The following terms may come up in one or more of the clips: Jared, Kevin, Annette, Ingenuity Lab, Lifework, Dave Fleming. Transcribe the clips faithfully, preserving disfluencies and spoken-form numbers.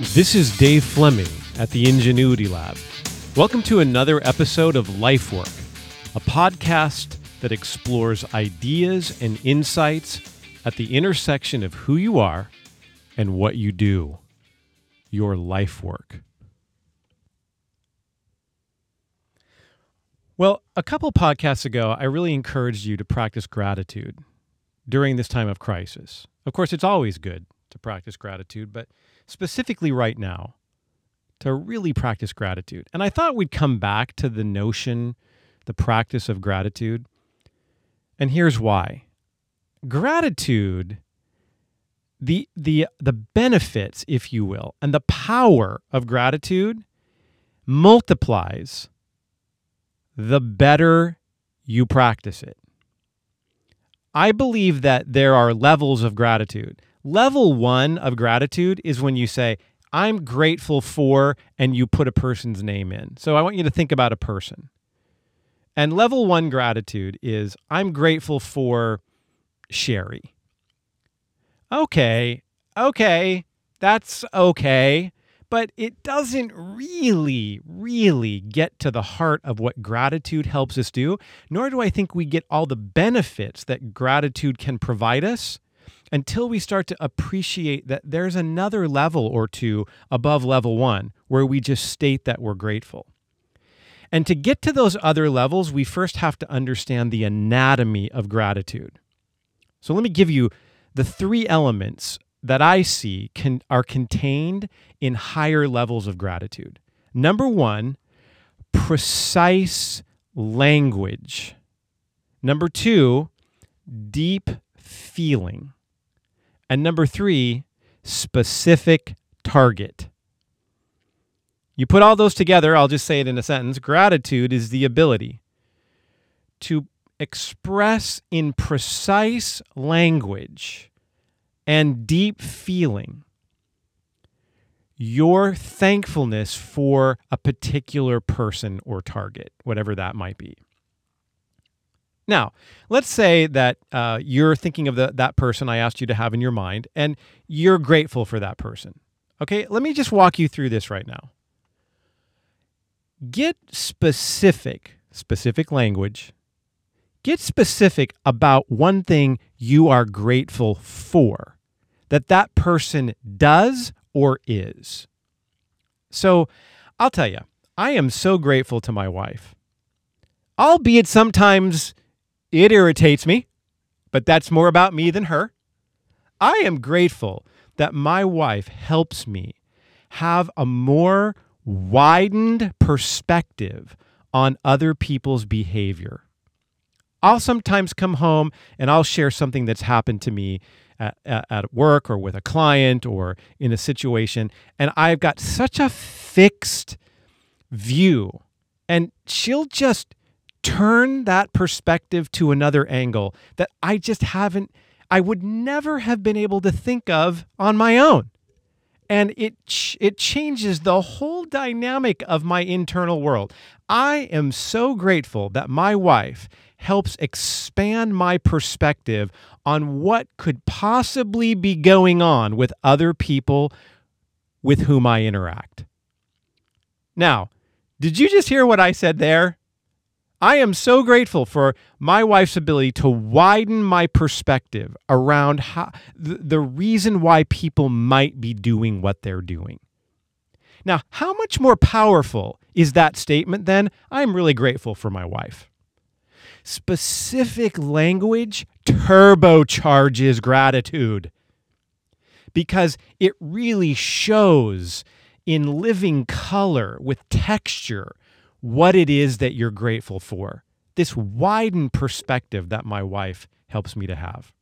This is Dave Fleming at the Ingenuity Lab. Welcome to another episode of Lifework, a podcast that explores ideas and insights at the intersection of who you are and what you do, your life work. Well, a couple podcasts ago, I really encouraged you to practice gratitude during this time of crisis. Of course, it's always good to practice gratitude, but specifically right now, to really practice gratitude. And I thought we'd come back to the notion, the practice of gratitude. And here's why. Gratitude, the the the benefits, if you will, and the power of gratitude multiplies the better you practice it. I believe that there are levels of gratitude. Level one of gratitude is when you say, I'm grateful for, and you put a person's name in. So I want you to think about a person. And level one gratitude is, I'm grateful for Sherry. Okay, okay, that's okay. But it doesn't really, really get to the heart of what gratitude helps us do, nor do I think we get all the benefits that gratitude can provide us until we start to appreciate that there's another level or two above level one where we just state that we're grateful. And to get to those other levels, we first have to understand the anatomy of gratitude. So let me give you the three elements that I see can, are contained in higher levels of gratitude. Number one, precise language. Number two, deep feeling. And number three, specific target. You put all those together, I'll just say it in a sentence. Gratitude is the ability to express in precise language and deep feeling your thankfulness for a particular person or target, whatever that might be. Now, let's say that uh, you're thinking of the, that person I asked you to have in your mind, and you're grateful for that person. Okay, let me just walk you through this right now. Get specific, specific language. Get specific about one thing you are grateful for that that person does or is. So I'll tell you, I am so grateful to my wife, albeit sometimes it irritates me, but that's more about me than her. I am grateful that my wife helps me have a more widened perspective on other people's behavior. I'll sometimes come home and I'll share something that's happened to me at, at, at work or with a client or in a situation, and I've got such a fixed view, and she'll just turn that perspective to another angle that I just haven't, I would never have been able to think of on my own. And it ch- it changes the whole dynamic of my internal world. I am so grateful that my wife helps expand my perspective on what could possibly be going on with other people with whom I interact. Now, did you just hear what I said there? I am so grateful for my wife's ability to widen my perspective around how, th- the reason why people might be doing what they're doing. Now, how much more powerful is that statement then? I'm really grateful for my wife. Specific language turbocharges gratitude because it really shows in living color with texture what it is that you're grateful for. This widened perspective that my wife helps me to have.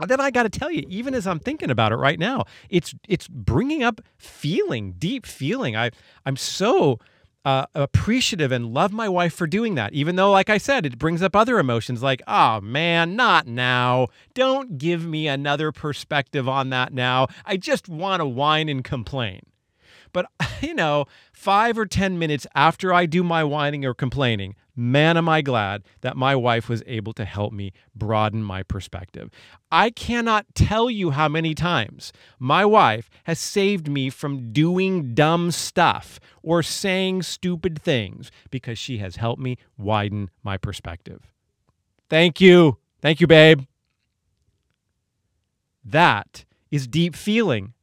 And then I got to tell you, even as I'm thinking about it right now, it's it's bringing up feeling, deep feeling. I I'm so Uh, appreciative and love my wife for doing that, even though, like I said, it brings up other emotions like, oh man, not now. Don't give me another perspective on that now. I just want to whine and complain. But, you know, five or ten minutes after I do my whining or complaining, man, am I glad that my wife was able to help me broaden my perspective. I cannot tell you how many times my wife has saved me from doing dumb stuff or saying stupid things because she has helped me widen my perspective. Thank you. Thank you, babe. That is deep feeling.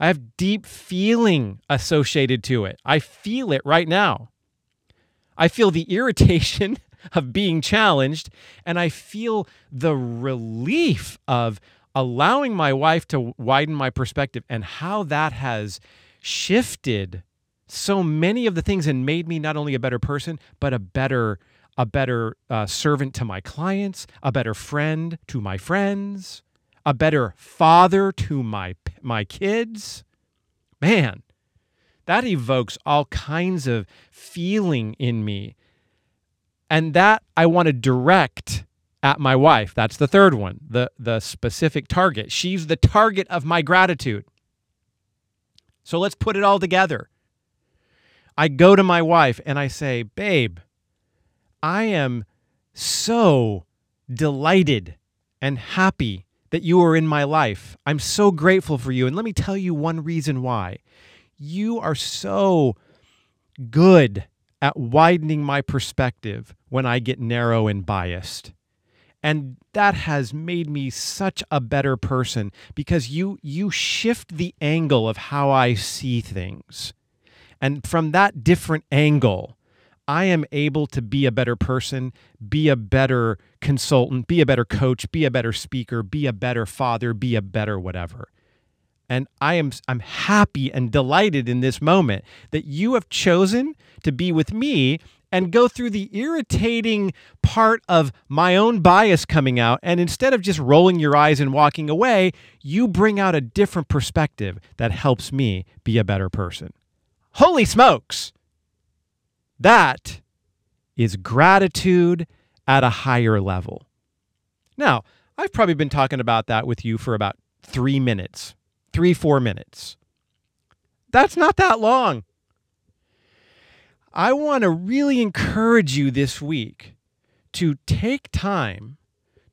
I have deep feeling associated to it. I feel it right now. I feel the irritation of being challenged, and I feel the relief of allowing my wife to widen my perspective and how that has shifted so many of the things and made me not only a better person, but a better a better uh, servant to my clients, a better friend to my friends, a better father to my my kids. Man, that evokes all kinds of feeling in me. And that I want to direct at my wife. That's the third one, the, the specific target. She's the target of my gratitude. So let's put it all together. I go to my wife and I say, babe, I am so delighted and happy that you are in my life. I'm so grateful for you. And let me tell you one reason why. You are so good at widening my perspective when I get narrow and biased. And that has made me such a better person because you you shift the angle of how I see things. And from that different angle, I am able to be a better person, be a better consultant, be a better coach, be a better speaker, be a better father, be a better whatever. And I am I'm happy and delighted in this moment that you have chosen to be with me and go through the irritating part of my own bias coming out. And instead of just rolling your eyes and walking away, you bring out a different perspective that helps me be a better person. Holy smokes! That is gratitude at a higher level. Now, I've probably been talking about that with you for about three minutes. Three, four minutes. That's not that long. I want to really encourage you this week to take time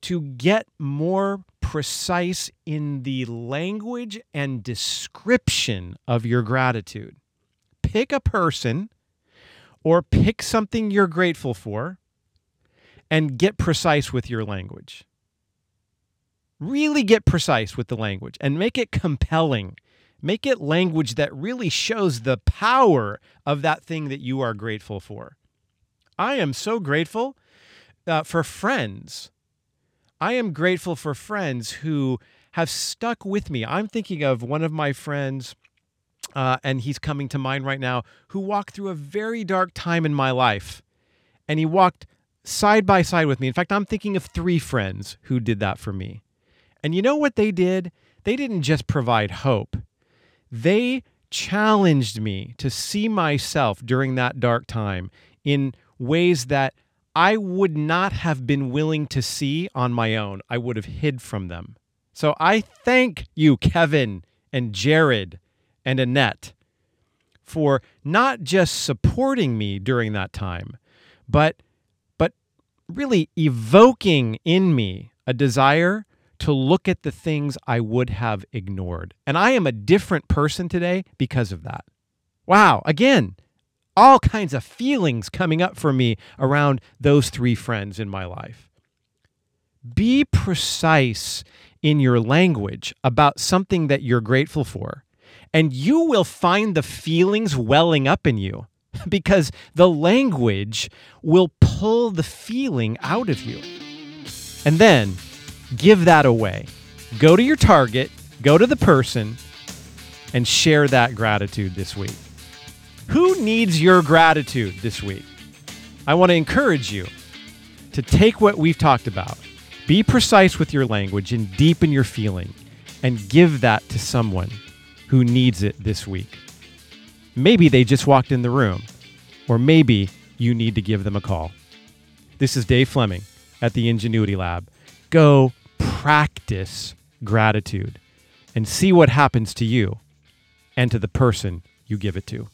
to get more precise in the language and description of your gratitude. Pick a person or pick something you're grateful for and get precise with your language. Really get precise with the language and make it compelling. Make it language that really shows the power of that thing that you are grateful for. I am so grateful uh, for friends. I am grateful for friends who have stuck with me. I'm thinking of one of my friends, uh, and he's coming to mind right now, who walked through a very dark time in my life. And he walked side by side with me. In fact, I'm thinking of three friends who did that for me. And you know what they did? They didn't just provide hope. They challenged me to see myself during that dark time in ways that I would not have been willing to see on my own. I would have hid from them. So I thank you, Kevin and Jared and Annette, for not just supporting me during that time, but, but really evoking in me a desire to look at the things I would have ignored. And I am a different person today because of that. Wow, again, all kinds of feelings coming up for me around those three friends in my life. Be precise in your language about something that you're grateful for, and you will find the feelings welling up in you because the language will pull the feeling out of you. And then give that away. Go to your target, go to the person, and share that gratitude this week. Who needs your gratitude this week? I want to encourage you to take what we've talked about, be precise with your language and deepen your feeling, and give that to someone who needs it this week. Maybe they just walked in the room, or maybe you need to give them a call. This is Dave Fleming at the Ingenuity Lab. Go practice gratitude and see what happens to you and to the person you give it to.